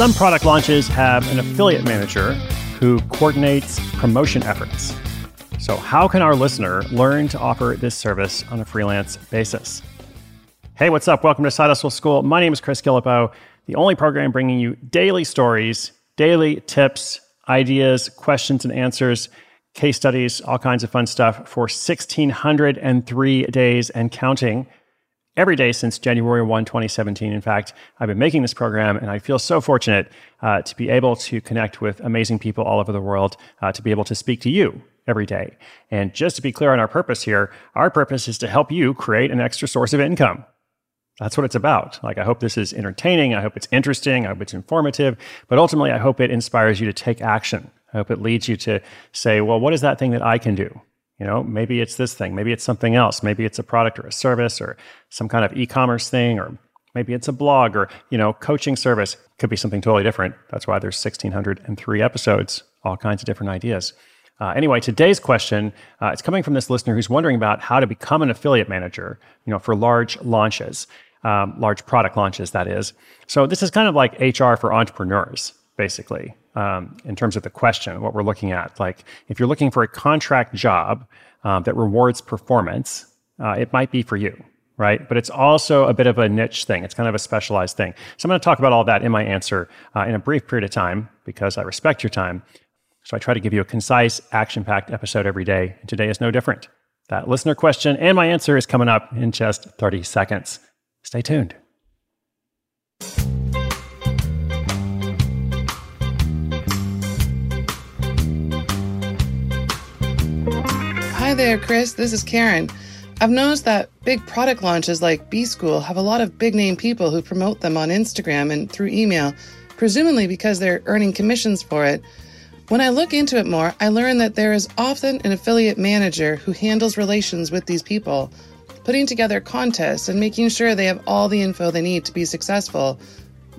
Some product launches have an affiliate manager who coordinates promotion efforts. So how can our listener learn to offer this service on a freelance basis? Hey, what's up? Welcome to Side Hustle School. My name is Chris Guillebeau, the only program bringing you daily stories, daily tips, ideas, questions and answers, case studies, all kinds of fun stuff for 1,603 days and counting. Every day since January 1, 2017. In fact, I've been making this program, and I feel so fortunate to be able to connect with amazing people all over the world, to be able to speak to you every day. And just to be clear on our purpose here, our purpose is to help you create an extra source of income. That's what it's about. Like, I hope this is entertaining. I hope it's interesting. I hope it's informative. But ultimately, I hope it inspires you to take action. I hope it leads you to say, well, what is that thing that I can do? You know, maybe it's this thing, maybe it's something else, maybe it's a product or a service or some kind of e-commerce thing, or maybe it's a blog or, you know, coaching service. Could be something totally different. That's why there's 1,603 episodes, all kinds of different ideas. Anyway, today's question, it's coming from this listener who's wondering about how to become an affiliate manager, you know, for large launches, large product launches, that is. So this is kind of like HR for entrepreneurs, basically. In terms of the question, what we're looking at. Like, if you're looking for a contract job that rewards performance, it might be for you, right? But it's also a bit of a niche thing. It's kind of a specialized thing. So I'm going to talk about all that in my answer in a brief period of time, because I respect your time. So I try to give you a concise, action-packed episode every day, and today is no different. That listener question and my answer is coming up in just 30 seconds. Stay tuned. Hi there, Chris. This is Karen. I've noticed that big product launches like B-School have a lot of big-name people who promote them on Instagram and through email, presumably because they're earning commissions for it. When I look into it more, I learn that there is often an affiliate manager who handles relations with these people, putting together contests and making sure they have all the info they need to be successful.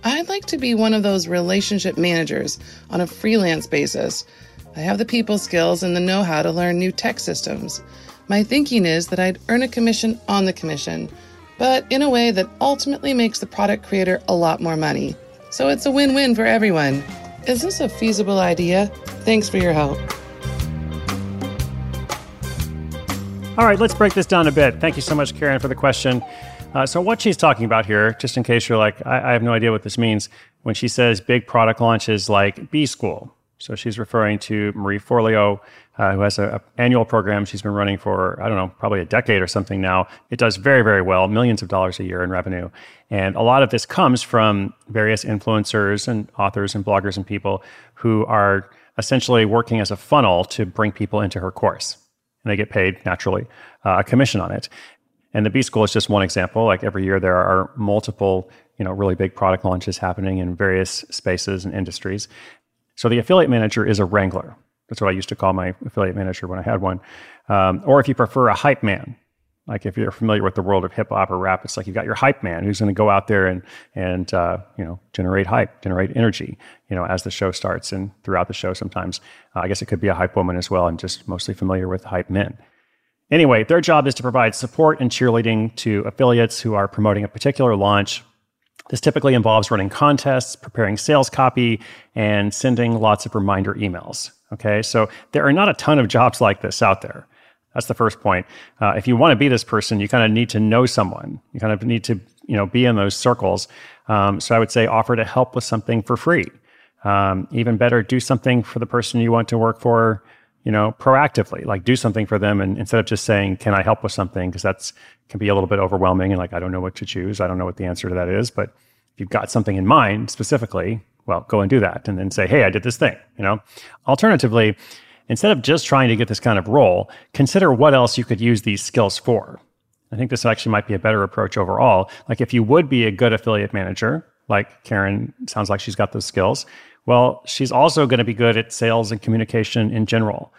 I'd like to be one of those relationship managers on a freelance basis. I have the people skills and the know-how to learn new tech systems. My thinking is that I'd earn a commission on the commission, but in a way that ultimately makes the product creator a lot more money. So it's a win-win for everyone. Is this a feasible idea? Thanks for your help. All right, let's break this down a bit. Thank you so much, Karen, for the question. So what she's talking about here, just in case you're like, I have no idea what this means, when she says big product launches like B-School. So she's referring to Marie Forleo, who has an annual program she's been running for, I don't know, probably a decade or something now. It does very, very well, millions of dollars a year in revenue. And a lot of this comes from various influencers and authors and bloggers and people who are essentially working as a funnel to bring people into her course. And they get paid, naturally, a commission on it. And the B-School is just one example. Like, every year there are multiple, you know, really big product launches happening in various spaces and industries. So the affiliate manager is a wrangler. That's what I used to call my affiliate manager when I had one. Or if you prefer, a hype man. Like, if you're familiar with the world of hip hop or rap, it's like you've got your hype man who's going to go out there and you know, generate hype, generate energy, you know, as the show starts and throughout the show sometimes. I guess it could be a hype woman as well. I'm just mostly familiar with hype men. Anyway, their job is to provide support and cheerleading to affiliates who are promoting a particular launch. This typically involves running contests, preparing sales copy, and sending lots of reminder emails. Okay, so there are not a ton of jobs like this out there. That's the first point. If you want to be this person, you kind of need to know someone. You kind of need to, you know, be in those circles. So I would say offer to help with something for free. Even better, do something for the person you want to work for, you know, proactively. Like, do something for them, and instead of just saying, can I help with something? Because that can be a little bit overwhelming and like, I don't know what to choose. I don't know what the answer to that is. But if you've got something in mind specifically, well, go and do that. And then say, hey, I did this thing, you know. Alternatively, instead of just trying to get this kind of role, consider what else you could use these skills for. I think this actually might be a better approach overall. Like, if you would be a good affiliate manager, like Karen, sounds like she's got those skills. Well, she's also going to be good at sales and communication in general.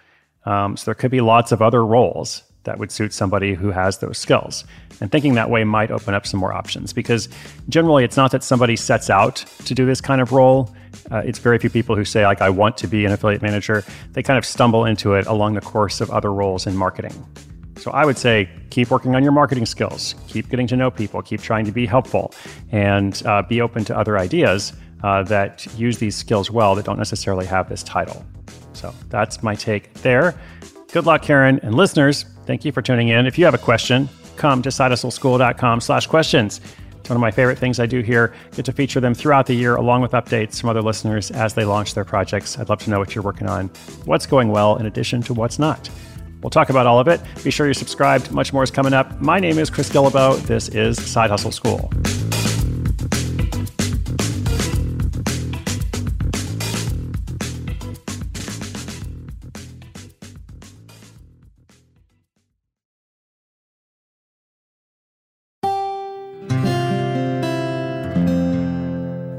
So there could be lots of other roles that would suit somebody who has those skills. And thinking that way might open up some more options, because generally it's not that somebody sets out to do this kind of role. It's very few people who say, like, I want to be an affiliate manager. They kind of stumble into it along the course of other roles in marketing. So I would say, keep working on your marketing skills, keep getting to know people, keep trying to be helpful, and be open to other ideas that use these skills well that don't necessarily have this title. So that's my take there. Good luck, Karen. And listeners, thank you for tuning in. If you have a question, come to sidehustleschool.com/questions. It's one of my favorite things I do here. Get to feature them throughout the year, along with updates from other listeners as they launch their projects. I'd love to know what you're working on, what's going well, in addition to what's not. We'll talk about all of it. Be sure you're subscribed. Much more is coming up. My name is Chris Guillebeau. This is Side Hustle School.